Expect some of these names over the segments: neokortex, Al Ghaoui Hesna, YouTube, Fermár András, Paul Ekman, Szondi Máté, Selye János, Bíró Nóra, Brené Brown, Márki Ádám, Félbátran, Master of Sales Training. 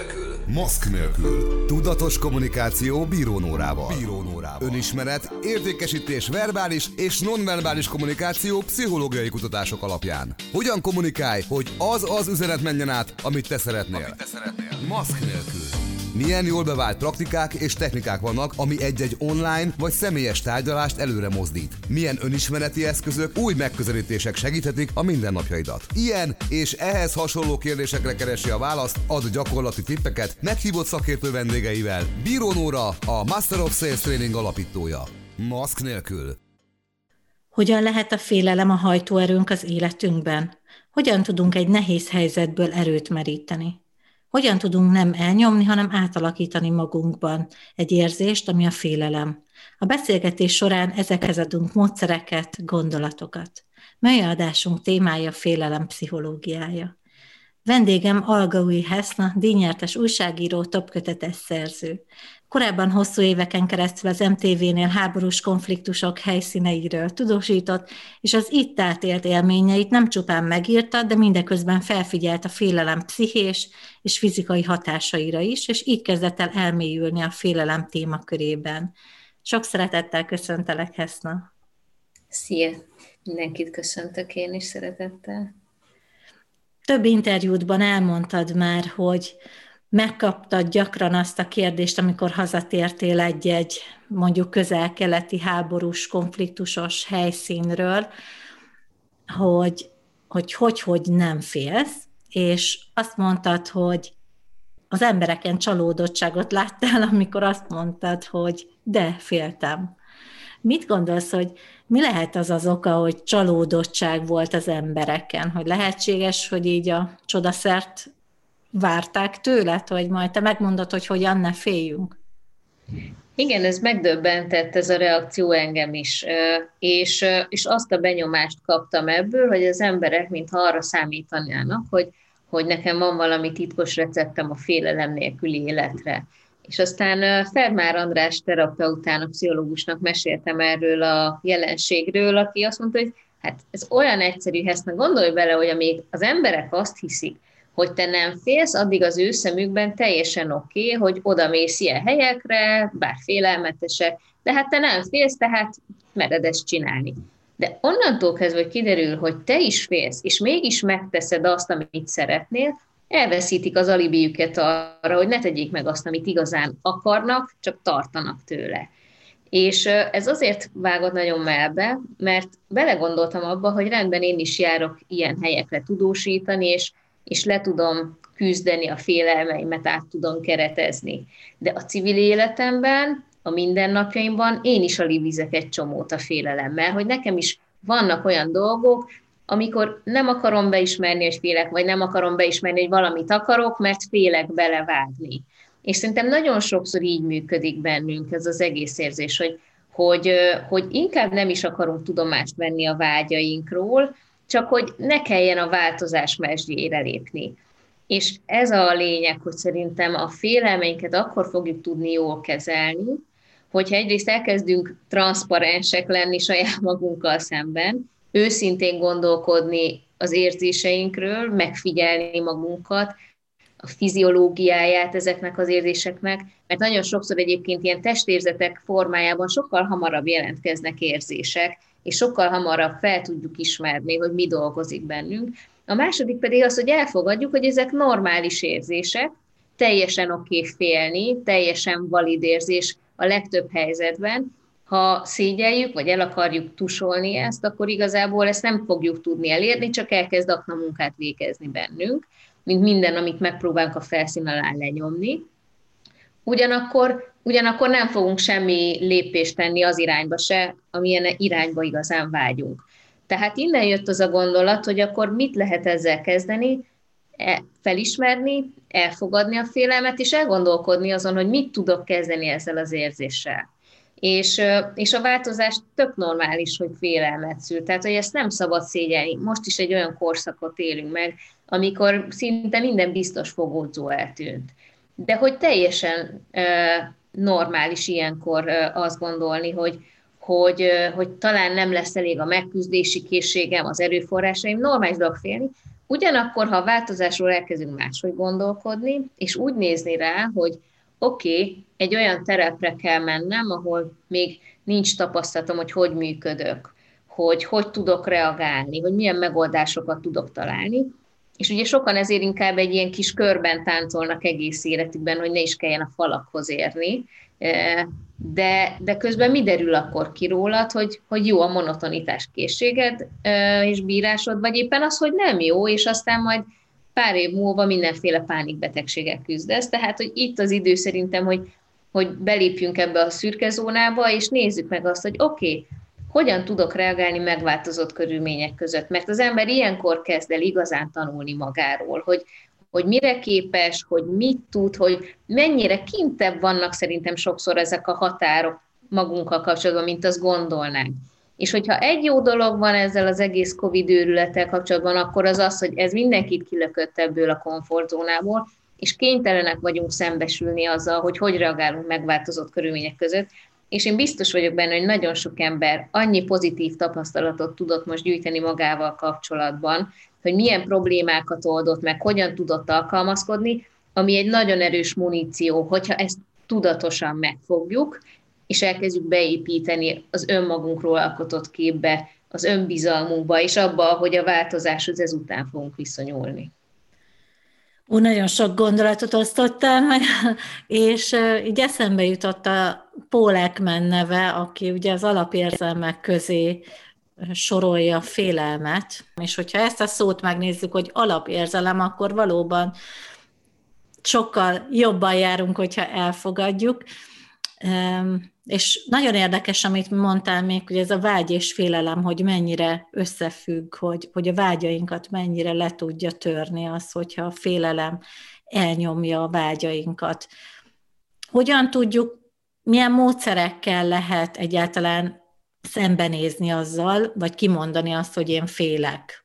nélkül. Maszk nélkül. Tudatos kommunikáció Bíró Nórával. Bíró Nórával. Önismeret, értékesítés verbális és nonverbális kommunikáció pszichológiai kutatások alapján. Hogyan kommunikálj, hogy az üzenet menjen át, amit te szeretnél. Maszk nélkül. Milyen jól bevált praktikák és technikák vannak, ami egy-egy online vagy személyes tárgyalást előre mozdít. Milyen önismereti eszközök, új megközelítések segíthetik a mindennapjaidat. Ilyen és ehhez hasonló kérdésekre keresi a választ, ad gyakorlati tippeket meghívott szakértő vendégeivel. Bíró Nóra, a Master of Sales Training alapítója. Maszk nélkül. Hogyan lehet a félelem a hajtóerőnk az életünkben? Hogyan tudunk egy nehéz helyzetből erőt meríteni? Hogyan tudunk nem elnyomni, hanem átalakítani magunkban egy érzést, ami a félelem. A beszélgetés során ezekhez adunk módszereket, gondolatokat. Mai adásunk témája félelem pszichológiája. Vendégem Al Ghaoui Hesna, díjnyertes újságíró, topkötetes szerző. Korábban hosszú éveken keresztül az MTV-nél háborús konfliktusok helyszíneiről tudósított, és az itt átélt élményeit nem csupán megírta, de mindeközben felfigyelt a félelem pszichés és fizikai hatásaira is, és így kezdett el elmélyülni a félelem témakörében. Sok szeretettel köszöntelek, Hesna! Szia! Mindenkit köszöntök én is szeretettel. Több interjútban elmondtad már, hogy megkaptad gyakran azt a kérdést, amikor hazatértél egy mondjuk közel-keleti háborús, konfliktusos helyszínről, hogy nem félsz, és azt mondtad, hogy az embereken csalódottságot láttál, amikor azt mondtad, hogy de, féltem. Mit gondolsz, hogy mi lehet az oka, hogy csalódottság volt az embereken? Hogy lehetséges, hogy így a csodaszert várták tőled, vagy majd te megmondod, hogy hogyan ne féljünk? Igen, ez megdöbbentett ez a reakció engem is, és azt a benyomást kaptam ebből, hogy az emberek mintha arra számítanának, hogy nekem van valami titkos receptem a félelem nélküli életre. És aztán Fermár András terapeutának, pszichológusnak meséltem erről a jelenségről, aki azt mondta, hogy hát ez olyan egyszerű, Hesna, gondolj bele, hogy amíg az emberek azt hiszik, hogy te nem félsz, addig az ő szemükben teljesen oké, hogy oda mész ilyen helyekre, bár félelmetesek, de hát te nem félsz, tehát mered ezt csinálni. De onnantól kezdve, hogy kiderül, hogy te is félsz, és mégis megteszed azt, amit szeretnél, elveszítik az alibiüket arra, hogy ne tegyék meg azt, amit igazán akarnak, csak tartanak tőle. És ez azért vágott nagyon mellbe, mert belegondoltam abba, hogy rendben én is járok ilyen helyekre tudósítani, és le tudom küzdeni a félelmeimet, át tudom keretezni. De a civil életemben, a mindennapjaimban én is alibizek egy csomót a félelemmel, hogy nekem is vannak olyan dolgok, amikor nem akarom beismerni, hogy félek, vagy nem akarom beismerni, hogy valamit akarok, mert félek belevágni. És szerintem nagyon sokszor így működik bennünk ez az egész érzés, hogy inkább nem is akarunk tudomást venni a vágyainkról, csak hogy ne kelljen a változás mezsgyére lépni. És ez a lényeg, hogy szerintem a félelmeinket akkor fogjuk tudni jól kezelni, hogyha egyrészt elkezdünk transzparensek lenni saját magunkkal szemben, őszintén gondolkodni az érzéseinkről, megfigyelni magunkat, a fiziológiáját ezeknek az érzéseknek, mert nagyon sokszor egyébként ilyen testérzetek formájában sokkal hamarabb jelentkeznek érzések, és sokkal hamarabb fel tudjuk ismerni, hogy mi dolgozik bennünk. A második pedig az, hogy elfogadjuk, hogy ezek normális érzések, teljesen oké félni, teljesen valid érzés a legtöbb helyzetben. Ha szégyeljük, vagy el akarjuk tusolni ezt, akkor igazából ezt nem fogjuk tudni elérni, csak elkezd akna munkát végezni bennünk, mint minden, amit megpróbálunk a felszín alá lenyomni. Ugyanakkor nem fogunk semmi lépést tenni az irányba se, amilyen irányba igazán vágyunk. Tehát innen jött az a gondolat, hogy akkor mit lehet ezzel kezdeni, felismerni, elfogadni a félelmet, és elgondolkodni azon, hogy mit tudok kezdeni ezzel az érzéssel. És a változás tök normális, hogy félelmet szül. Tehát, hogy ezt nem szabad szégyelni. Most is egy olyan korszakot élünk meg, amikor szinte minden biztos fogódzó eltűnt. De hogy teljesen normális ilyenkor azt gondolni, hogy talán nem lesz elég a megküzdési készségem, az erőforrásaim, normális dolog félni, Ugyanakkor, ha a változásról elkezdünk máshogy gondolkodni, és úgy nézni rá, hogy oké, egy olyan terepre kell mennem, ahol még nincs tapasztalatom, hogy működök, hogy tudok reagálni, hogy milyen megoldásokat tudok találni. És ugye sokan ezért inkább egy ilyen kis körben táncolnak egész életükben, hogy ne is kelljen a falakhoz érni, de közben mi derül akkor ki rólad, hogy jó a monotonitás készséged és bírásod, vagy éppen az, hogy nem jó, és aztán majd pár év múlva mindenféle pánikbetegséggel küzdesz. Tehát, hogy itt az idő szerintem, hogy belépjünk ebbe a szürke zónába, és nézzük meg azt, hogy oké, hogyan tudok reagálni megváltozott körülmények között. Mert az ember ilyenkor kezd el igazán tanulni magáról, hogy mire képes, hogy mit tud, hogy mennyire kintebb vannak szerintem sokszor ezek a határok magunkkal kapcsolatban, mint azt gondolnánk. És hogyha egy jó dolog van ezzel az egész Covid őrülettel kapcsolatban, akkor az az, hogy ez mindenkit kilökött ebből a komfortzónából, és kénytelenek vagyunk szembesülni azzal, hogy reagálunk megváltozott körülmények között. És én biztos vagyok benne, hogy nagyon sok ember annyi pozitív tapasztalatot tudott most gyűjteni magával kapcsolatban, hogy milyen problémákat oldott meg, hogyan tudott alkalmazkodni, ami egy nagyon erős muníció, hogyha ezt tudatosan megfogjuk, és elkezdjük beépíteni az önmagunkról alkotott képbe, az önbizalmunkba, és abba, hogy a változáshoz ezután fogunk viszonyulni. Nagyon sok gondolatot osztottál meg, és így eszembe jutott a Paul Ekman neve, aki ugye az alapérzelmek közé sorolja a félelmet, és hogyha ezt a szót megnézzük, hogy alapérzelem, akkor valóban sokkal jobban járunk, hogyha elfogadjuk. És nagyon érdekes, amit mondtál még, hogy ez a vágy és félelem, hogy mennyire összefügg, hogy a vágyainkat mennyire le tudja törni az, hogyha a félelem elnyomja a vágyainkat. Hogyan tudjuk, milyen módszerekkel lehet egyáltalán szembenézni azzal, vagy kimondani azt, hogy én félek?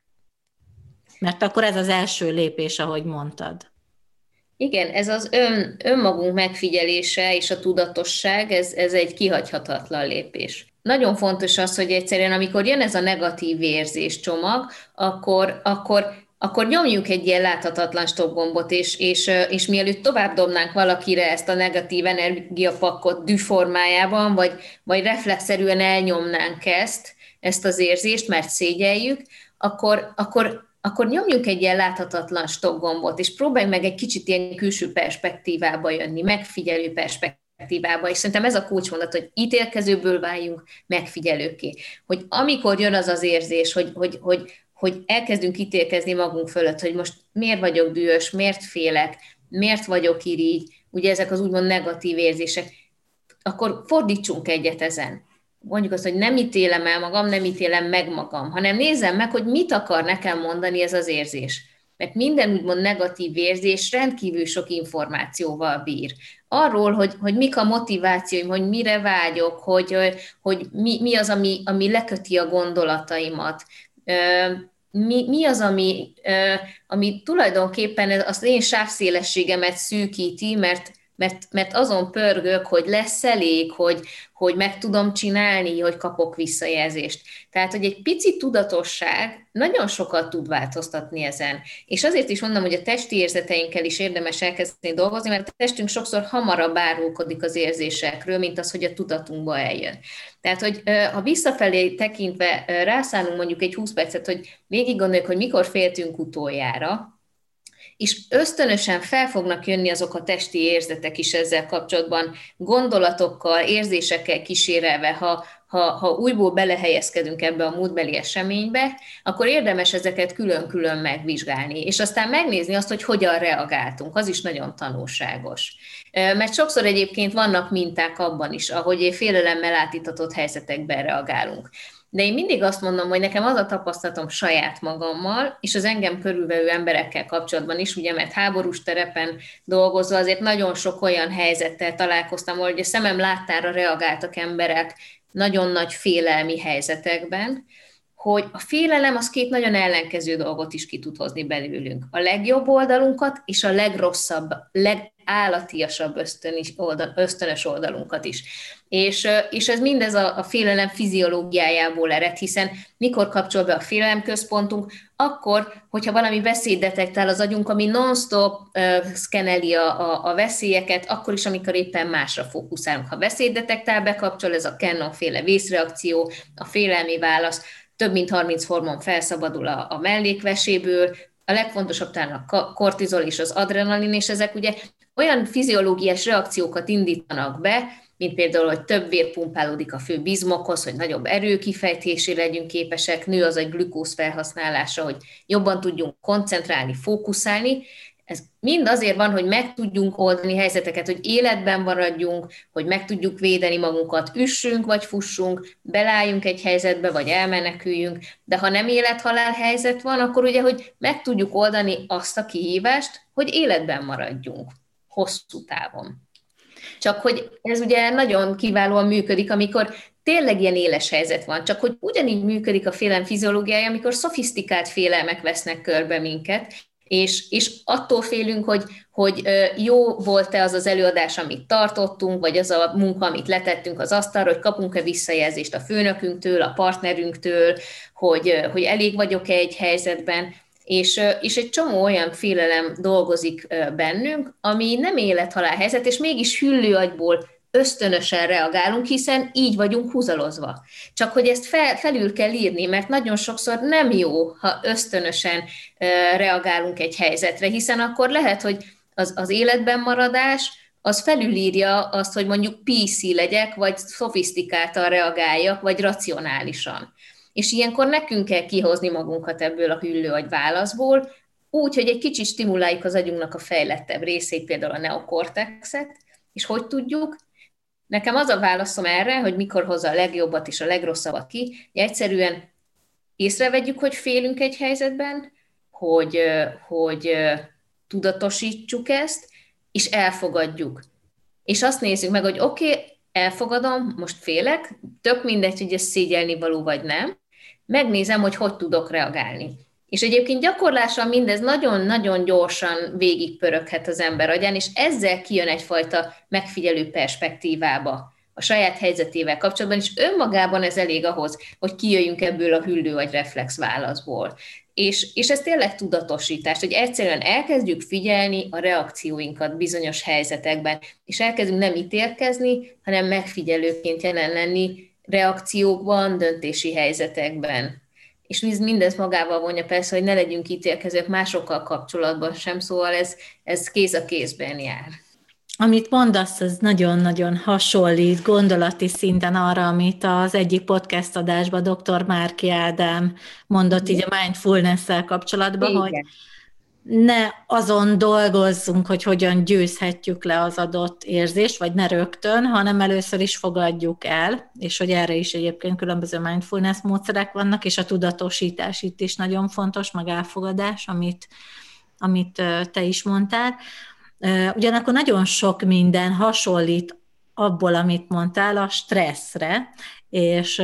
Mert akkor ez az első lépés, ahogy mondtad. Igen, ez az önmagunk megfigyelése és a tudatosság, ez egy kihagyhatatlan lépés. Nagyon fontos az, hogy egyszerűen, amikor jön ez a negatív érzés csomag, akkor nyomjuk egy ilyen láthatatlan stopgombot, és mielőtt tovább dobnánk valakire ezt a negatív energiapakkot dűformájában, vagy reflexzerűen elnyomnánk ezt az érzést, mert szégyeljük, akkor nyomjuk egy ilyen láthatatlan stopgombot, és próbálj meg egy kicsit ilyen külső perspektívába jönni, megfigyelő perspektívába, és szerintem ez a kulcsmondat, hogy ítélkezőből váljunk megfigyelőké. Hogy amikor jön az az érzés, hogy elkezdünk ítélkezni magunk fölött, hogy most miért vagyok dühös, miért félek, miért vagyok irigy, ugye ezek az úgymond negatív érzések, akkor fordítsunk egyet ezen. Mondjuk azt, hogy nem ítélem el magam, nem ítélem meg magam, hanem nézem meg, hogy mit akar nekem mondani ez az érzés. Mert minden úgymond negatív érzés rendkívül sok információval bír. Arról, hogy mik a motivációim, hogy mire vágyok, hogy mi az, ami leköti a gondolataimat, mi az, ami tulajdonképpen az én sávszélességemet szűkíti, mert azon pörgök, hogy lesz elég, hogy meg tudom csinálni, hogy kapok visszajelzést. Tehát, hogy egy pici tudatosság nagyon sokat tud változtatni ezen. És azért is mondom, hogy a testi érzeteinkkel is érdemes elkezdeni dolgozni, mert a testünk sokszor hamarabb árulkodik az érzésekről, mint az, hogy a tudatunkba eljön. Tehát, hogy ha visszafelé tekintve rászánunk mondjuk egy 20 percet, hogy végig gondoljuk, hogy mikor féltünk utoljára, és ösztönösen fel fognak jönni azok a testi érzetek is ezzel kapcsolatban, gondolatokkal, érzésekkel kísérelve, ha újból belehelyezkedünk ebbe a múltbeli eseménybe, akkor érdemes ezeket külön-külön megvizsgálni, és aztán megnézni azt, hogy hogyan reagáltunk, az is nagyon tanulságos. Mert sokszor egyébként vannak minták abban is, ahogy félelemmel átítatott helyzetekben reagálunk. De én mindig azt mondom, hogy nekem az a tapasztalatom saját magammal, és az engem körülvevő emberekkel kapcsolatban is, ugye, mert háborús terepen dolgozva azért nagyon sok olyan helyzettel találkoztam, hogy a szemem láttára reagáltak emberek nagyon nagy félelmi helyzetekben, hogy a félelem az két nagyon ellenkező dolgot is ki tud hozni belőlünk. A legjobb oldalunkat és a legrosszabb, állatiasabb ösztönös oldalunkat is. És ez mindez a félelem fiziológiájából ered, hiszen mikor kapcsol be a félelemközpontunk? Akkor, hogyha valami veszélyt detektál az agyunk, ami non-stop szkeneli a veszélyeket, akkor is, amikor éppen másra fókuszálunk. Ha veszélyt detektál, bekapcsol ez a Cannon-féle vészreakció, a félelmi válasz, több mint 30 hormon felszabadul a mellékveséből, a legfontosabb talán a kortizol és az adrenalin, és ezek ugye olyan fiziológiás reakciókat indítanak be, mint például, hogy több vér pumpálódik a fő bizmokhoz, hogy nagyobb erőkifejtésére legyünk képesek, nő az egy glükóz felhasználása, hogy jobban tudjunk koncentrálni, fókuszálni. Ez mind azért van, hogy meg tudjunk oldani helyzeteket, hogy életben maradjunk, hogy meg tudjuk védeni magunkat, üssünk vagy fussunk, belálljunk egy helyzetbe, vagy elmeneküljünk, de ha nem élethalál helyzet van, akkor ugye, hogy meg tudjuk oldani azt a kihívást, hogy életben maradjunk hosszú távon. Csak hogy ez ugye nagyon kiválóan működik, amikor tényleg ilyen éles helyzet van, csak hogy ugyanígy működik a félelem fiziológiája, amikor szofisztikált félelmek vesznek körbe minket, és attól félünk, hogy jó volt-e az az előadás, amit tartottunk, vagy az a munka, amit letettünk az asztalra, hogy kapunk-e visszajelzést a főnökünktől, a partnerünktől, hogy elég vagyok-e egy helyzetben, és egy csomó olyan félelem dolgozik bennünk, ami nem élethalál helyzet, és mégis hüllőagyból ösztönösen reagálunk, hiszen így vagyunk húzalozva. Csak hogy ezt felül kell írni, mert nagyon sokszor nem jó, ha ösztönösen reagálunk egy helyzetre, hiszen akkor lehet, hogy az életben maradás, az felülírja azt, hogy mondjuk PC legyek, vagy szofisztikáltan reagáljak, vagy racionálisan. És ilyenkor nekünk kell kihozni magunkat ebből a hüllőagy válaszból, úgy, hogy egy kicsit stimuláljuk az agyunknak a fejlettebb részét, például a neokortexet, és hogy tudjuk? Nekem az a válaszom erre, hogy mikor hozza a legjobbat és a legrosszabbat ki, hogy egyszerűen észrevegyük, hogy félünk egy helyzetben, hogy tudatosítsuk ezt, és elfogadjuk. És azt nézzük meg, hogy oké, elfogadom, most félek, tök mindegy, hogy ez szégyelni való vagy nem, megnézem, hogy tudok reagálni. És egyébként gyakorlással mindez nagyon-nagyon gyorsan végigpöröghet az ember agyán, és ezzel kijön egyfajta megfigyelő perspektívába a saját helyzetével kapcsolatban, és önmagában ez elég ahhoz, hogy kijöjjünk ebből a hüllő vagy reflex válaszból. És ez tényleg tudatosítás, hogy egyszerűen elkezdjük figyelni a reakcióinkat bizonyos helyzetekben, és elkezdünk nem ítélkezni, hanem megfigyelőként jelen lenni reakciókban, döntési helyzetekben. És mindez magával vonja persze, hogy ne legyünk ítélkezők másokkal kapcsolatban sem, szóval ez kéz a kézben jár. Amit mondasz, az nagyon-nagyon hasonlít gondolati szinten arra, amit az egyik podcast adásban dr. Márki Ádám mondott így a mindfulness-szel kapcsolatban, igen, hogy ne azon dolgozzunk, hogy hogyan győzhetjük le az adott érzést, vagy ne rögtön, hanem először is fogadjuk el, és hogy erre is egyébként különböző mindfulness módszerek vannak, és a tudatosítás itt is nagyon fontos, meg elfogadás, amit te is mondtál. Ugyanakkor nagyon sok minden hasonlít abból, amit mondtál, a stresszre, és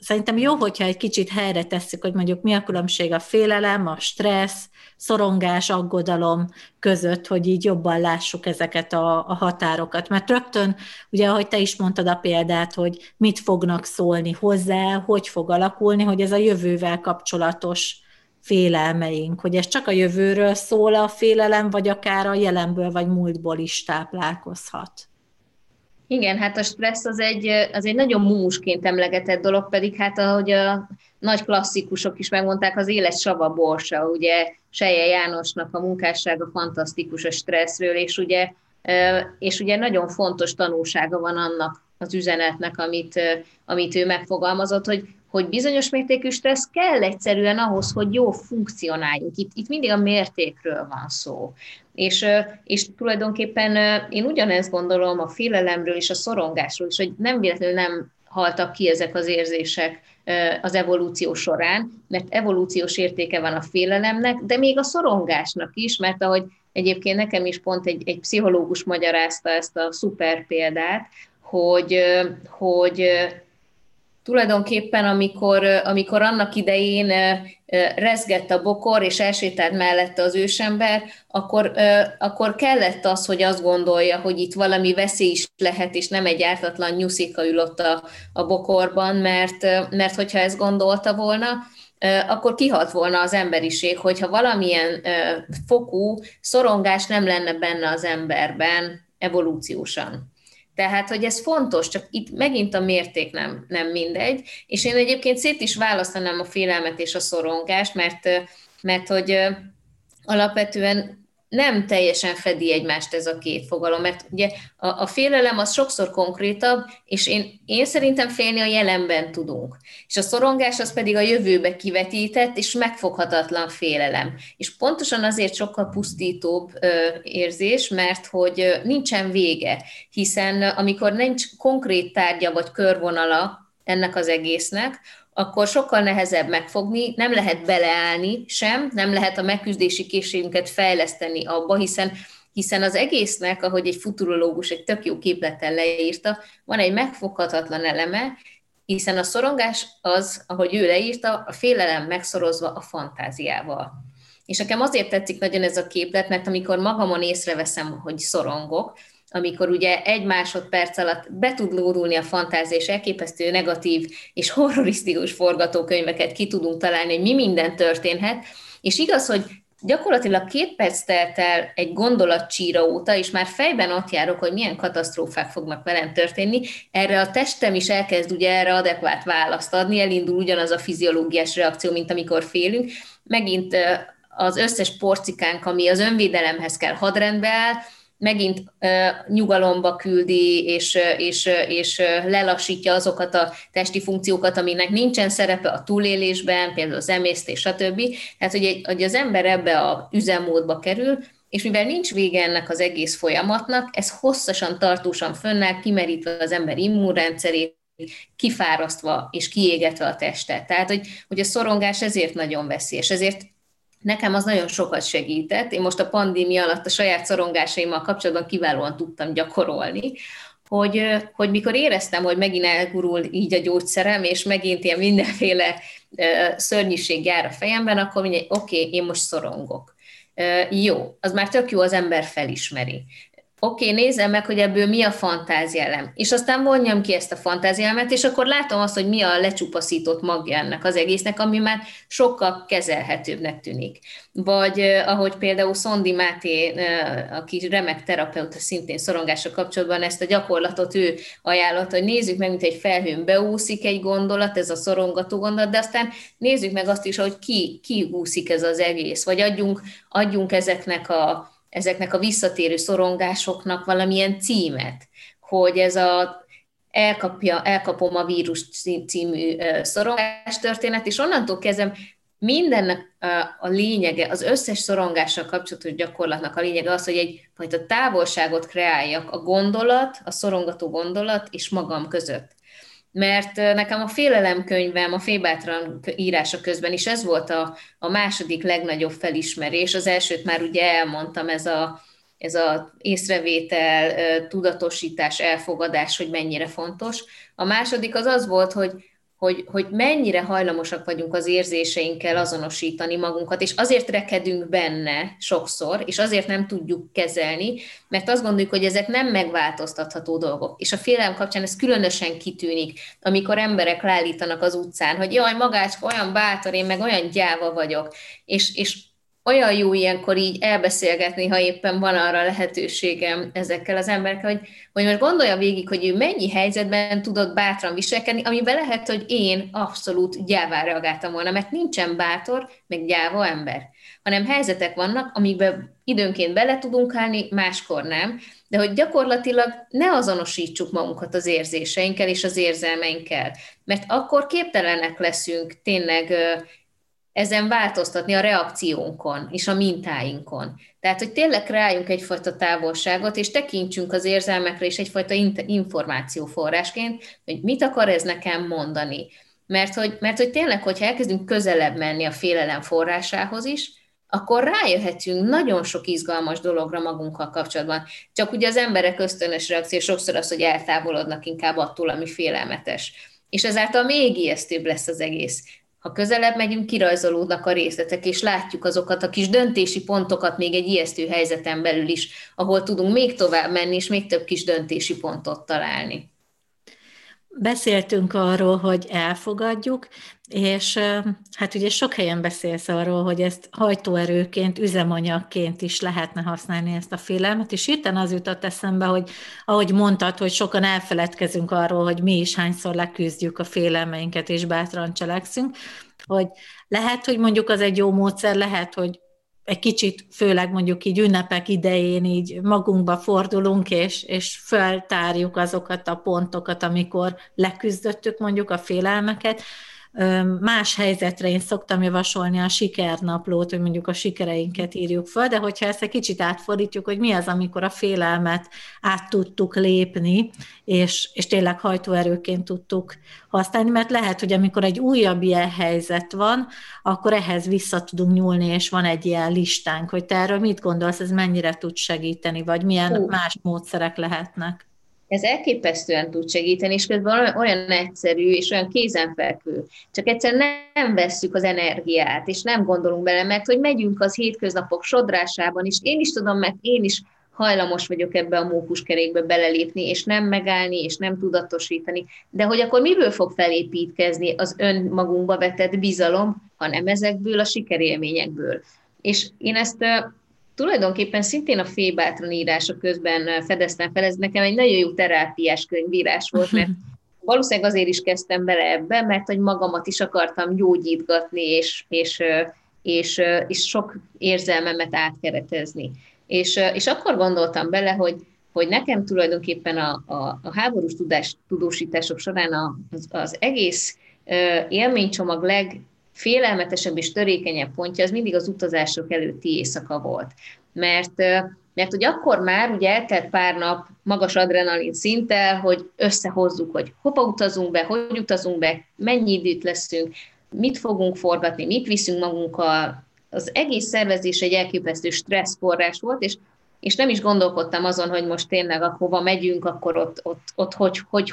szerintem jó, hogyha egy kicsit helyre tesszük, hogy mondjuk mi a különbség a félelem, a stressz, szorongás, aggodalom között, hogy így jobban lássuk ezeket a határokat. Mert rögtön, ugye ahogy te is mondtad a példát, hogy mit fognak szólni hozzá, hogy fog alakulni, hogy ez a jövővel kapcsolatos félelmeink, hogy ez csak a jövőről szól a félelem, vagy akár a jelenből, vagy múltból is táplálkozhat. Igen, hát a stressz az egy nagyon mumusként emlegetett dolog, pedig hát ahogy a nagy klasszikusok is megmondták, az élet sava borsa, ugye Selye Jánosnak a munkássága fantasztikus a stresszről, és ugye nagyon fontos tanulsága van annak az üzenetnek, amit ő megfogalmazott, hogy bizonyos mértékű stressz kell egyszerűen ahhoz, hogy jól funkcionáljunk. Itt mindig a mértékről van szó. És tulajdonképpen én ugyanezt gondolom a félelemről és a szorongásról is, hogy nem véletlenül nem haltak ki ezek az érzések az evolúció során, mert evolúciós értéke van a félelemnek, de még a szorongásnak is, mert ahogy egyébként nekem is pont egy pszichológus magyarázta ezt a szuper példát, hogy tulajdonképpen, amikor annak idején rezgett a bokor, és elsétált mellette az ősember, akkor kellett az, hogy azt gondolja, hogy itt valami veszély is lehet, és nem egy ártatlan nyuszika ül ott a bokorban, mert hogyha ezt gondolta volna, akkor kihat volna az emberiség, hogyha valamilyen fokú szorongás nem lenne benne az emberben evolúciósan. Tehát, hogy ez fontos, csak itt megint a mérték nem mindegy, és én egyébként szét is választanám a félelmet és a szorongást, mert hogy alapvetően nem teljesen fedi egymást ez a két fogalom, mert ugye a félelem az sokszor konkrétabb, és én szerintem félni a jelenben tudunk. És a szorongás az pedig a jövőbe kivetített és megfoghatatlan félelem. És pontosan azért sokkal pusztítóbb érzés, mert hogy nincsen vége, hiszen amikor nincs konkrét tárgya vagy körvonala ennek az egésznek, akkor sokkal nehezebb megfogni, nem lehet beleállni sem, nem lehet a megküzdési készségünket fejleszteni abba, hiszen az egésznek, ahogy egy futurológus egy tök jó képlettel leírta, van egy megfoghatatlan eleme, hiszen a szorongás az, ahogy ő leírta, a félelem megszorozva a fantáziával. És nekem azért tetszik nagyon ez a képlet, mert amikor magamon észreveszem, hogy szorongok, amikor ugye egy másodperc alatt be tud lódulni a fantázia, és elképesztő negatív és horrorisztikus forgatókönyveket ki tudunk találni, hogy mi minden történhet, és igaz, hogy gyakorlatilag 2 perc telt el egy gondolatcsíra óta, és már fejben ott járok, hogy milyen katasztrófák fognak velem történni, erre a testem is elkezd ugye erre adekvát választ adni, elindul ugyanaz a fiziológiás reakció, mint amikor félünk, megint az összes porcikánk, ami az önvédelemhez kell, hadrendbe áll, megint nyugalomba küldi, és lelassítja azokat a testi funkciókat, aminek nincsen szerepe a túlélésben, például az emésztés, stb. Tehát, hogy az ember ebbe a üzemmódba kerül, és mivel nincs vége ennek az egész folyamatnak, ez hosszasan, tartósan fönnáll, kimerítve az ember immunrendszerét, kifárasztva és kiégetve a testet. Tehát, hogy a szorongás ezért nagyon veszélyes, ezért nekem az nagyon sokat segített, én most a pandémia alatt a saját szorongásaimmal kapcsolatban kiválóan tudtam gyakorolni, hogy mikor éreztem, hogy megint elgurul így a gyógyszerem, és megint ilyen mindenféle szörnyiség jár a fejemben, akkor mondja, oké, én most szorongok. Jó, az már tök jó, az ember felismeri. Oké, nézem meg, hogy ebből mi a fantáziálem. És aztán vonjam ki ezt a fantáziámat, és akkor látom azt, hogy mi a lecsupaszított magja ennek az egésznek, ami már sokkal kezelhetőbbnek tűnik. Vagy ahogy például Szondi Máté, aki remek terapeuta szintén szorongásra kapcsolatban, ezt a gyakorlatot ő ajánlott, hogy nézzük meg, mint egy felhőn beúszik egy gondolat, ez a szorongató gondolat, de aztán nézzük meg azt is, hogy kiúszik ez az egész, vagy adjunk ezeknek a visszatérő szorongásoknak valamilyen címet, hogy ez a elkapom a vírus című szorongás történet, és onnantól kezdem mindennek a lényege, az összes szorongással kapcsolatos gyakorlatnak a lényege az, hogy egyfajta távolságot kreáljak a gondolat, a szorongató gondolat és magam között. Mert nekem a félelemkönyvem, a Félbátran írása közben is ez volt a második legnagyobb felismerés. Az elsőt már ugye elmondtam, ez a észrevétel, tudatosítás, elfogadás, hogy mennyire fontos. A második az volt, hogy mennyire hajlamosak vagyunk az érzéseinkkel azonosítani magunkat, és azért rekedünk benne sokszor, és azért nem tudjuk kezelni, mert azt gondoljuk, hogy ezek nem megváltoztatható dolgok. És a félelem kapcsán ez különösen kitűnik, amikor emberek állítanak az utcán, hogy jaj, magácska, olyan bátor, én meg olyan gyáva vagyok, és olyan jó ilyenkor így elbeszélgetni, ha éppen van arra lehetőségem ezekkel az emberekkel, hogy most gondolja végig, hogy ő mennyi helyzetben tudott bátran viselkedni, amiben lehet, hogy én abszolút gyáván reagáltam volna, mert nincsen bátor, meg gyáva ember, hanem helyzetek vannak, amikben időnként bele tudunk állni, máskor nem, de hogy gyakorlatilag ne azonosítsuk magunkat az érzéseinkkel és az érzelmeinkkel, mert akkor képtelenek leszünk tényleg ezen változtatni a reakciónkon és a mintáinkon. Tehát, hogy tényleg kreáljunk egyfajta távolságot, és tekintsünk az érzelmekre is egyfajta információforrásként, hogy mit akar ez nekem mondani. Mert hogy tényleg, hogyha elkezdünk közelebb menni a félelem forrásához is, akkor rájöhetünk nagyon sok izgalmas dologra magunkkal kapcsolatban. Csak ugye az emberek ösztönös reakció sokszor az, hogy eltávolodnak inkább attól, ami félelmetes. És ezáltal még ijesztőbb lesz az egész. Ha közelebb megyünk, kirajzolódnak a részletek, és látjuk azokat a kis döntési pontokat még egy ijesztő helyzeten belül is, ahol tudunk még tovább menni, és még több kis döntési pontot találni. Beszéltünk arról, hogy elfogadjuk, és hát ugye sok helyen beszélsz arról, hogy ezt hajtóerőként, üzemanyagként is lehetne használni ezt a félelmet, és hirtelen az jutott eszembe, hogy ahogy mondtad, hogy sokan elfeledkezünk arról, hogy mi is hányszor leküzdjük a félelmeinket, és bátran cselekszünk, hogy lehet, hogy mondjuk az egy jó módszer, lehet, hogy egy kicsit, főleg mondjuk így ünnepek idején így magunkba fordulunk, és feltárjuk azokat a pontokat, amikor leküzdöttük mondjuk a félelmeket. Más helyzetre én szoktam javasolni a sikernaplót, hogy mondjuk a sikereinket írjuk föl, de hogyha ezt egy kicsit átfordítjuk, hogy mi az, amikor a félelmet át tudtuk lépni, és tényleg hajtóerőként tudtuk használni, mert lehet, hogy amikor egy újabb ilyen helyzet van, akkor ehhez vissza tudunk nyúlni, és van egy ilyen listánk, hogy te erről mit gondolsz, ez mennyire tud segíteni, vagy milyen más módszerek lehetnek. Ez elképesztően tud segíteni, és közben olyan egyszerű, és olyan kézenfelkül. Csak egyszerűen nem vesszük az energiát, és nem gondolunk bele, mert hogy megyünk az hétköznapok sodrásában, és én is tudom, mert én is hajlamos vagyok ebbe a mókuskerékbe belelépni, és nem megállni, és nem tudatosítani. De hogy akkor miből fog felépítkezni az önmagunkba vetett bizalom, hanem ezekből a sikerélményekből. És én ezt... tulajdonképpen szintén a Félbátran írása közben fedeztem fel, ez nekem egy nagyon jó terápiás könyvírás volt, mert valószínűleg azért is kezdtem bele ebbe, mert hogy magamat is akartam gyógyítgatni, és sok érzelmemet átkeretezni. És akkor gondoltam bele, hogy nekem tulajdonképpen a háborús tudósítások során az egész élménycsomag legfélelmetesebb és törékenyebb pontja, az mindig az utazások előtti éjszaka volt. Mert hogy akkor már ugye eltelt pár nap magas adrenalin szinttel, hogy összehozzuk, hogy hova utazunk be, hogy utazunk be, mennyi időt leszünk, mit fogunk forgatni, mit viszünk magunkkal. Az egész szervezés egy elképesztő stresszforrás volt, és nem is gondolkodtam azon, hogy most tényleg hova megyünk, akkor ott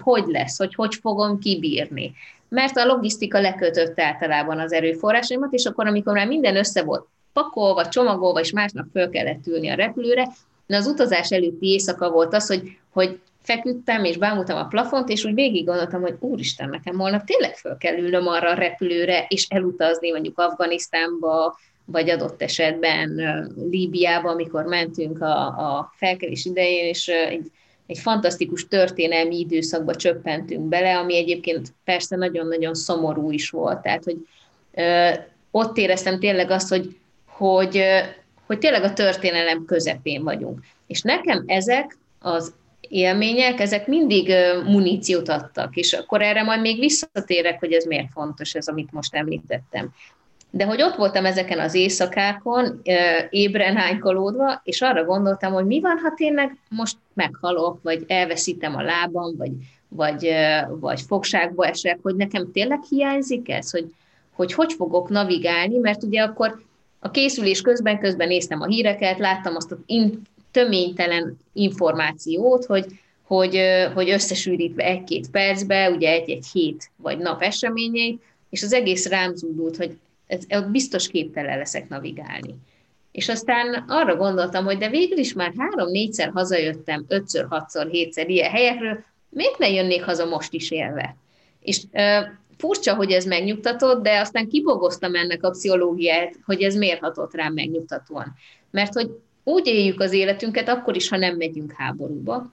hogy lesz, hogy fogom kibírni. Mert a logisztika lekötött általában az erőforrásaimat, és akkor, amikor már minden össze volt pakolva, csomagolva, és másnap föl kellett ülni a repülőre, de az utazás előtti éjszaka volt az, hogy feküdtem, és bámultam a plafont, és úgy végig gondoltam, hogy úristen, nekem holnap tényleg föl kell ülnöm arra a repülőre, és elutazni mondjuk Afganisztánba, vagy adott esetben Líbiába, amikor mentünk a felkelés idején, és egy fantasztikus történelmi időszakba csöppentünk bele, ami egyébként persze nagyon-nagyon szomorú is volt. Tehát, hogy ott éreztem tényleg azt, hogy tényleg a történelem közepén vagyunk. És nekem ezek az élmények, ezek mindig muníciót adtak, és akkor erre majd még visszatérek, hogy ez miért fontos, ez, amit most említettem. De hogy ott voltam ezeken az éjszakákon, ébren hánykolódva, és arra gondoltam, hogy mi van, ha tényleg most meghalok, vagy elveszítem a lábam, vagy fogságba esek, hogy nekem tényleg hiányzik ez, hogy fogok navigálni, mert ugye akkor a készülés közben néztem a híreket, láttam azt a töménytelen információt, hogy összesűrítve egy-két percbe, ugye egy-egy hét vagy nap eseményeit, és az egész rám zúdult, hogy ott biztos képtelen leszek navigálni. És aztán arra gondoltam, hogy de végül is már 3-4-szer hazajöttem, 5-6-7-szer ilyen helyekről, miért ne jönnék haza most is élve? És furcsa, hogy ez megnyugtatott, de aztán kibogoztam ennek a pszichológiát, hogy ez miért hatott rám megnyugtatóan. Mert hogy úgy éljük az életünket, akkor is, ha nem megyünk háborúba,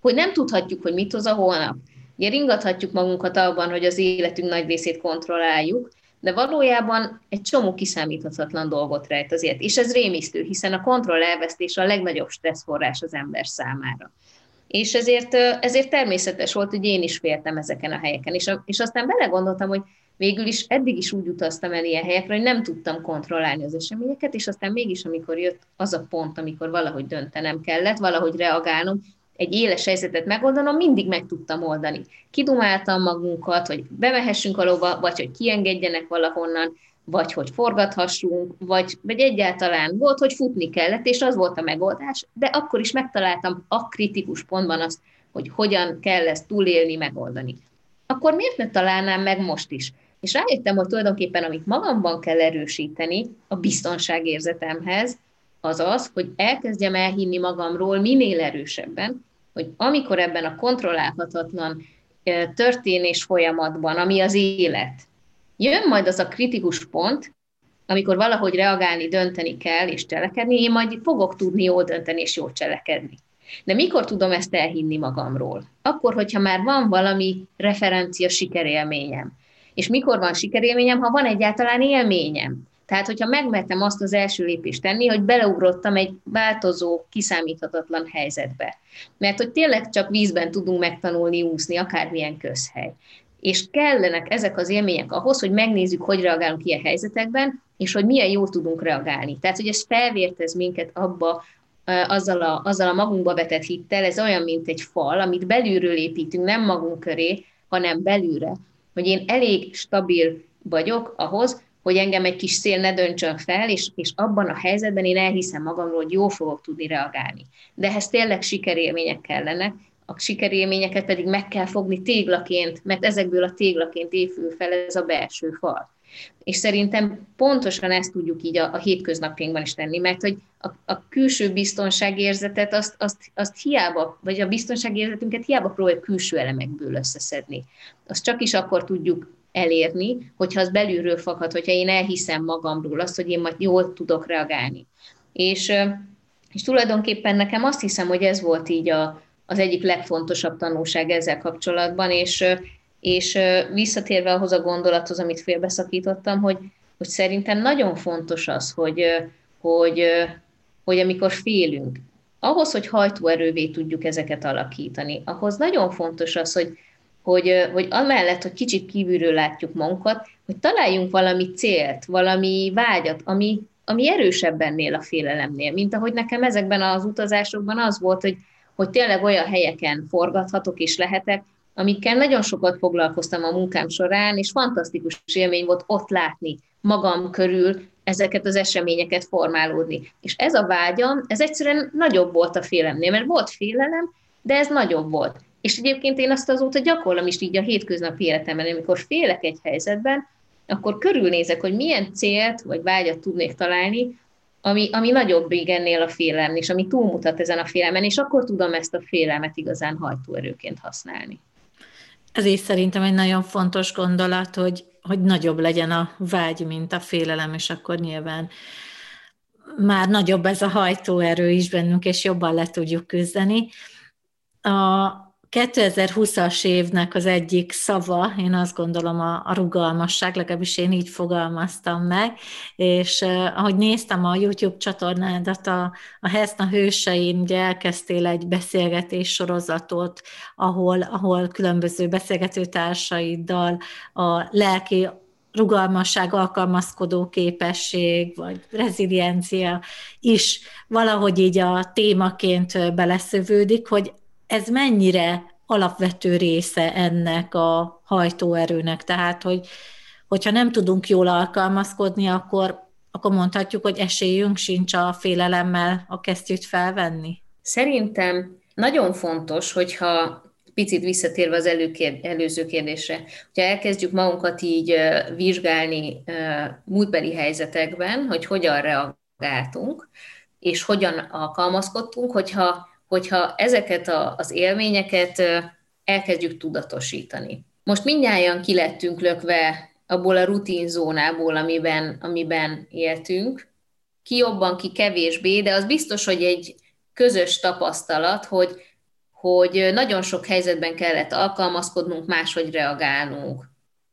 hogy nem tudhatjuk, hogy mit hoz a holnap. Ugye ringathatjuk magunkat abban, hogy az életünk nagy részét kontrolláljuk, de valójában egy csomó kiszámíthatatlan dolgot rejt az élet. És ez rémisztő, hiszen a kontroll elvesztése a legnagyobb stresszforrás az ember számára. És ezért természetes volt, hogy én is féltem ezeken a helyeken. És aztán belegondoltam, hogy végül is eddig is úgy utaztam el ilyen helyekre, hogy nem tudtam kontrollálni az eseményeket, és aztán mégis, amikor jött az a pont, amikor valahogy döntenem kellett, valahogy reagálnom, egy éles helyzetet megoldanom, mindig meg tudtam oldani. Kidumáltam magunkat, hogy bemehessünk a lóba, vagy hogy kiengedjenek valahonnan, vagy hogy forgathassunk, vagy egyáltalán volt, hogy futni kellett, és az volt a megoldás, de akkor is megtaláltam a kritikus pontban azt, hogy hogyan kell ezt túlélni, megoldani. akkor miért ne találnám meg most is? És rájöttem, hogy tulajdonképpen amit magamban kell erősíteni a biztonságérzetemhez, az az, hogy elkezdjem elhinni magamról minél erősebben, hogy amikor ebben a kontrollálhatatlan történés folyamatban, ami az élet, jön majd az a kritikus pont, amikor valahogy reagálni, dönteni kell és cselekedni, én majd fogok tudni jól dönteni és jól cselekedni. De mikor tudom ezt elhinni magamról? Akkor, hogyha már van valami referencia sikerélményem. És mikor van sikerélményem, ha van egyáltalán élményem. Tehát, hogyha megmertem azt az első lépést tenni, hogy beleugrottam egy változó, kiszámíthatatlan helyzetbe. Mert hogy tényleg csak vízben tudunk megtanulni úszni, akármilyen közhely. És kellenek ezek az élmények ahhoz, hogy megnézzük, hogy reagálunk ilyen helyzetekben, és hogy milyen jól tudunk reagálni. Tehát, hogy ez felvértez minket abba, azzal a magunkba vetett hittel, ez olyan, mint egy fal, amit belülről építünk, nem magunk köré, hanem belülre. Hogy én elég stabil vagyok ahhoz, hogy engem egy kis szél ne döntsön fel, és abban a helyzetben én elhiszem magamról, hogy jól fogok tudni reagálni. De ehhez tényleg sikerélmények kellenek, a sikerélményeket pedig meg kell fogni téglaként, mert ezekből a téglaként épül fel ez a belső fal. És szerintem pontosan ezt tudjuk így a hétköznapjainkban is tenni, mert hogy a külső biztonságérzetet, azt hiába, vagy a biztonságérzetünket hiába próbáljuk külső elemekből összeszedni. Azt csak is akkor tudjuk elérni, hogyha az belülről fakad, hogyha én elhiszem magamról azt, hogy én majd jól tudok reagálni. És tulajdonképpen nekem azt hiszem, hogy ez volt így az egyik legfontosabb tanulság ezzel kapcsolatban, és visszatérve ahhoz a gondolathoz, amit félbeszakítottam, hogy szerintem nagyon fontos az, hogy amikor félünk, ahhoz, hogy hajtóerővé tudjuk ezeket alakítani, ahhoz nagyon fontos az, hogy amellett, hogy kicsit kívülről látjuk magunkat, hogy találjunk valami célt, valami vágyat, ami erősebb ennél a félelemnél, mint ahogy nekem ezekben az utazásokban az volt, hogy tényleg olyan helyeken forgathatok és lehetek, amikkel nagyon sokat foglalkoztam a munkám során, és fantasztikus élmény volt ott látni magam körül ezeket az eseményeket formálódni. És ez a vágyam, ez egyszerűen nagyobb volt a félelemnél, mert volt félelem, de ez nagyobb volt. És egyébként én azt azóta gyakorlom is így a hétköznapi életemben, amikor félek egy helyzetben, akkor körülnézek, hogy milyen célt vagy vágyat tudnék találni, ami nagyobb ennél a félelemnél, és ami túlmutat ezen a félelmen, és akkor tudom ezt a félelmet igazán hajtóerőként használni. Ez is szerintem egy nagyon fontos gondolat, hogy nagyobb legyen a vágy, mint a félelem, és akkor nyilván már nagyobb ez a hajtóerő is bennünk, és jobban le tudjuk küzdeni. A 2020-as évnek az egyik szava, én azt gondolom a rugalmasság, legalábbis én így fogalmaztam meg, és ahogy néztem a YouTube csatornádat, a Hesna hősein, ugye elkezdtél egy beszélgetés sorozatot, ahol különböző beszélgetőtársaiddal a lelki rugalmasság, alkalmazkodó képesség, vagy reziliencia is valahogy így a témaként beleszövődik, hogy ez mennyire alapvető része ennek a hajtóerőnek? Tehát, hogyha nem tudunk jól alkalmazkodni, akkor mondhatjuk, hogy esélyünk sincs a félelemmel a kesztyűt felvenni? Szerintem nagyon fontos, hogyha picit visszatérve az előző kérdésre, hogyha elkezdjük magunkat így vizsgálni múltbeli helyzetekben, hogy hogyan reagáltunk, és hogyan alkalmazkodtunk, hogyha ezeket az élményeket elkezdjük tudatosítani. Most mindnyájan ki lettünk lökve abból a rutinzónából, amiben éltünk, ki jobban, ki kevésbé, de az biztos, hogy egy közös tapasztalat, hogy nagyon sok helyzetben kellett alkalmazkodnunk, máshogy reagálnunk,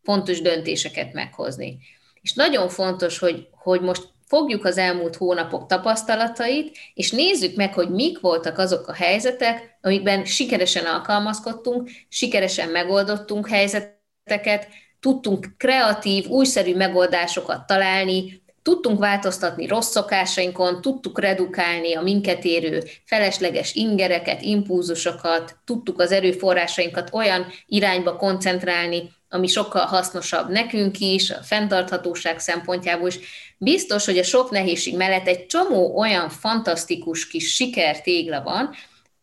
fontos döntéseket meghozni. És nagyon fontos, hogy most fogjuk az elmúlt hónapok tapasztalatait, és nézzük meg, hogy mik voltak azok a helyzetek, amikben sikeresen alkalmazkodtunk, sikeresen megoldottunk helyzeteket, tudtunk kreatív, újszerű megoldásokat találni, tudtunk változtatni rossz szokásainkon, tudtuk redukálni a minket érő felesleges ingereket, impulzusokat, tudtuk az erőforrásainkat olyan irányba koncentrálni, ami sokkal hasznosabb nekünk is, a fenntarthatóság szempontjából is. Biztos, hogy a sok nehézség mellett egy csomó olyan fantasztikus kis sikertégla van,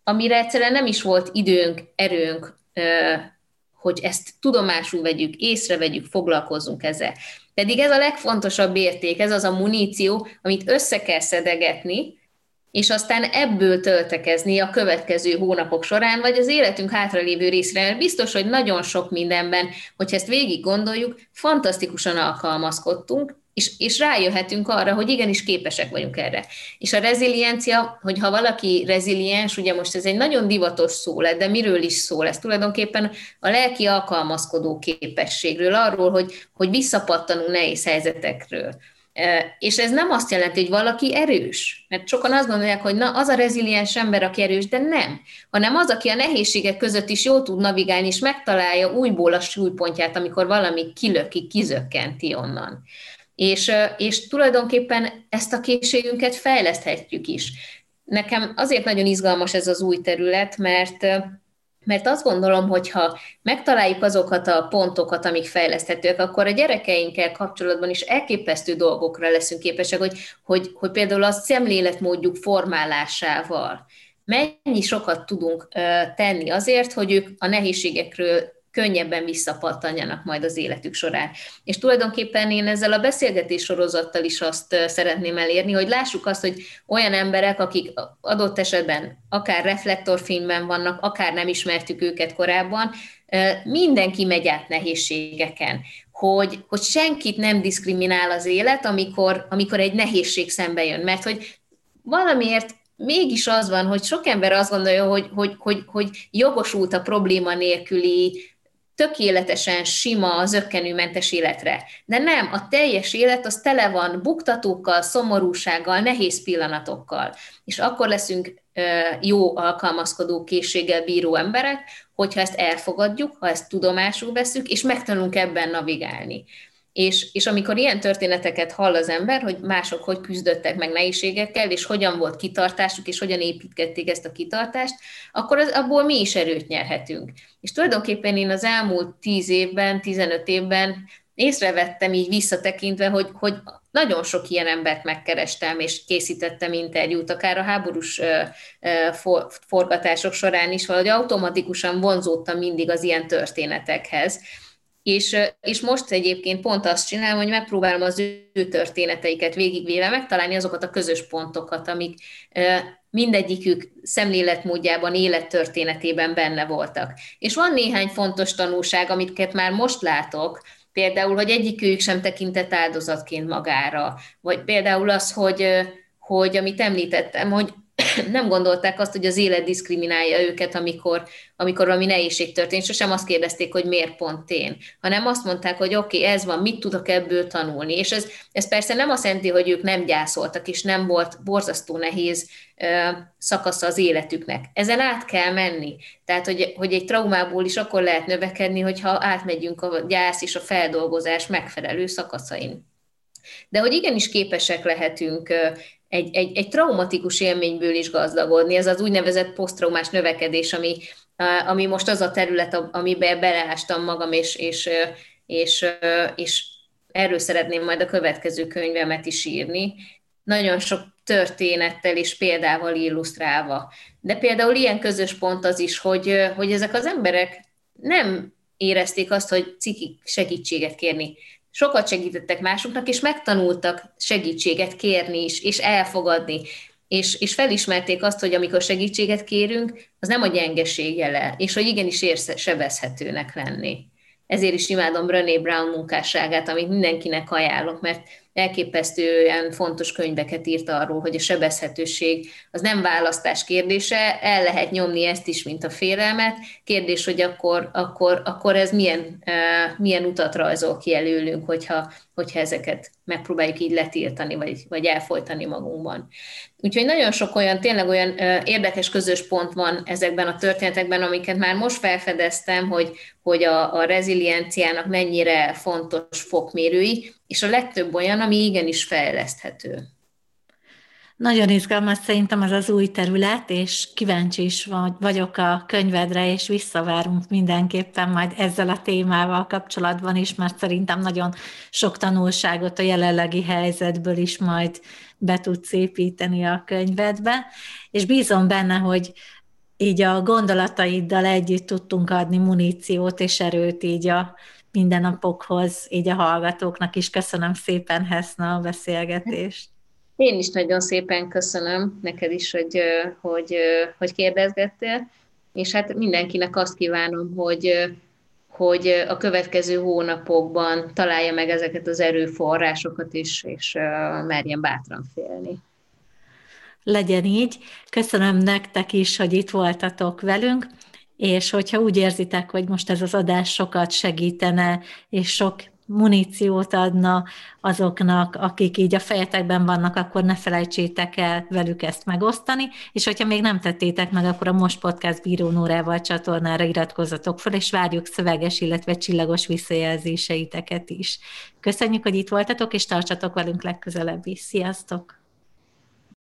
amire egyszerűen nem is volt időnk, erőnk, hogy ezt tudomásul vegyük, észrevegyük, foglalkozzunk ezzel. Pedig ez a legfontosabb érték, ez az a muníció, amit össze kell szedegetni, és aztán ebből töltekezni a következő hónapok során, vagy az életünk hátralévő részre, mert biztos, hogy nagyon sok mindenben, hogyha ezt végig gondoljuk, fantasztikusan alkalmazkodtunk, és rájöhetünk arra, hogy igenis képesek vagyunk erre. És a reziliencia, hogyha valaki reziliens, ugye most ez egy nagyon divatos szó lett, de miről is szól ez? Tulajdonképpen a lelki alkalmazkodó képességről, arról, hogy visszapattanunk nehéz helyzetekről. És ez nem azt jelenti, hogy valaki erős, mert sokan azt gondolják, hogy na, az a reziliens ember, aki erős, de nem, hanem az, aki a nehézségek között is jól tud navigálni, és megtalálja újból a súlypontját, amikor valami kilöki, kizökkenti onnan. És tulajdonképpen ezt a készségünket fejleszthetjük is. Nekem azért nagyon izgalmas ez az új terület, mert azt gondolom, hogy ha megtaláljuk azokat a pontokat, amik fejleszthetőek, akkor a gyerekeinkkel kapcsolatban is elképesztő dolgokra leszünk képesek, hogy például a szemléletmódjuk formálásával mennyi sokat tudunk tenni azért, hogy ők a nehézségekről könnyebben visszapattanjanak majd az életük során. És tulajdonképpen én ezzel a beszélgetés sorozattal is azt szeretném elérni, hogy lássuk azt, hogy olyan emberek, akik adott esetben akár reflektorfényben vannak, akár nem ismertük őket korábban, mindenki megy át nehézségeken, hogy senkit nem diszkriminál az élet, amikor egy nehézség szembe jön, mert hogy valamiért mégis az van, hogy sok ember azt gondolja, hogy jogosult a probléma nélküli, tökéletesen sima, zökkenőmentes életre. De nem, a teljes élet az tele van buktatókkal, szomorúsággal, nehéz pillanatokkal. És akkor leszünk jó alkalmazkodó készséggel bíró emberek, hogyha ezt elfogadjuk, ha ezt tudomásul veszük, és megtanulunk ebben navigálni. És amikor ilyen történeteket hall az ember, hogy mások hogy küzdöttek meg nehézségekkel, és hogyan volt kitartásuk, és hogyan építgették ezt a kitartást, akkor abból mi is erőt nyerhetünk. És tulajdonképpen én az elmúlt 10 évben, 15 évben észrevettem így visszatekintve, hogy nagyon sok ilyen embert megkerestem, és készítettem interjút, akár a háborús forgatások során is, valahogy automatikusan vonzódtam mindig az ilyen történetekhez. És most egyébként pont azt csinálom, hogy megpróbálom az ő történeteiket végigvéve megtalálni azokat a közös pontokat, amik mindegyikük szemléletmódjában, élettörténetében benne voltak. És van néhány fontos tanulság, amiket már most látok, például, hogy egyikük sem tekintett áldozatként magára, vagy például az, hogy amit említettem, hogy nem gondolták azt, hogy az élet diszkriminálja őket, amikor valami nehézség történt, sosem azt kérdezték, hogy miért pont én, hanem azt mondták, hogy oké, ez van, mit tudok ebből tanulni. És ez persze nem azt jelenti, hogy ők nem gyászoltak, és nem volt borzasztó nehéz szakasza az életüknek. Ezen át kell menni. Tehát, hogy egy traumából is akkor lehet növekedni, hogyha átmegyünk a gyász és a feldolgozás megfelelő szakaszain. De hogy igenis képesek lehetünk egy traumatikus élményből is gazdagodni, ez az úgynevezett poszttraumás növekedés, ami most az a terület, amiben beleástam magam, és erről szeretném majd a következő könyvemet is írni, nagyon sok történettel és példával illusztrálva. De például ilyen közös pont az is, hogy ezek az emberek nem érezték azt, hogy ciki segítséget kérni. Sokat segítettek másoknak, és megtanultak segítséget kérni is, és elfogadni. És felismerték azt, hogy amikor segítséget kérünk, az nem a gyengeség jele, és hogy igenis sebezhetőnek lenni. Ezért is imádom Brené Brown munkásságát, amit mindenkinek ajánlok, mert elképesztően fontos könyveket írt arról, hogy a sebezhetőség az nem választás kérdése, el lehet nyomni ezt is, mint a félelmet. Kérdés, hogy akkor ez milyen utat rajzol ki előlünk, hogyha ezeket megpróbáljuk így letiltani, vagy elfojtani magunkban. Úgyhogy nagyon sok olyan, tényleg olyan érdekes közös pont van ezekben a történetekben, amiket már most felfedeztem, hogy a rezilienciának mennyire fontos fokmérői, és a legtöbb olyan, ami igenis fejleszthető. Nagyon izgalmas szerintem ez az új terület, és kíváncsi is vagyok a könyvedre, és visszavárunk mindenképpen majd ezzel a témával kapcsolatban is, mert szerintem nagyon sok tanulságot a jelenlegi helyzetből is majd be tudsz építeni a könyvedbe, és bízom benne, hogy így a gondolataiddal együtt tudtunk adni muníciót és erőt így a mindennapokhoz, így a hallgatóknak is. Köszönöm szépen, Hesna, a beszélgetést. Én is nagyon szépen köszönöm neked is, hogy kérdezgettél, és hát mindenkinek azt kívánom, hogy a következő hónapokban találja meg ezeket az erőforrásokat is, és merjen bátran félni. Legyen így. Köszönöm nektek is, hogy itt voltatok velünk, és hogyha úgy érzitek, hogy most ez az adás sokat segítene, és sok muníciót adna azoknak, akik így a fejetekben vannak, akkor ne felejtsétek el velük ezt megosztani, és hogyha még nem tettétek meg, akkor a Most Podcast Bíró Nórával csatornára iratkozzatok fel, és várjuk szöveges, illetve csillagos visszajelzéseiteket is. Köszönjük, hogy itt voltatok, és tartsatok velünk legközelebb is. Sziasztok!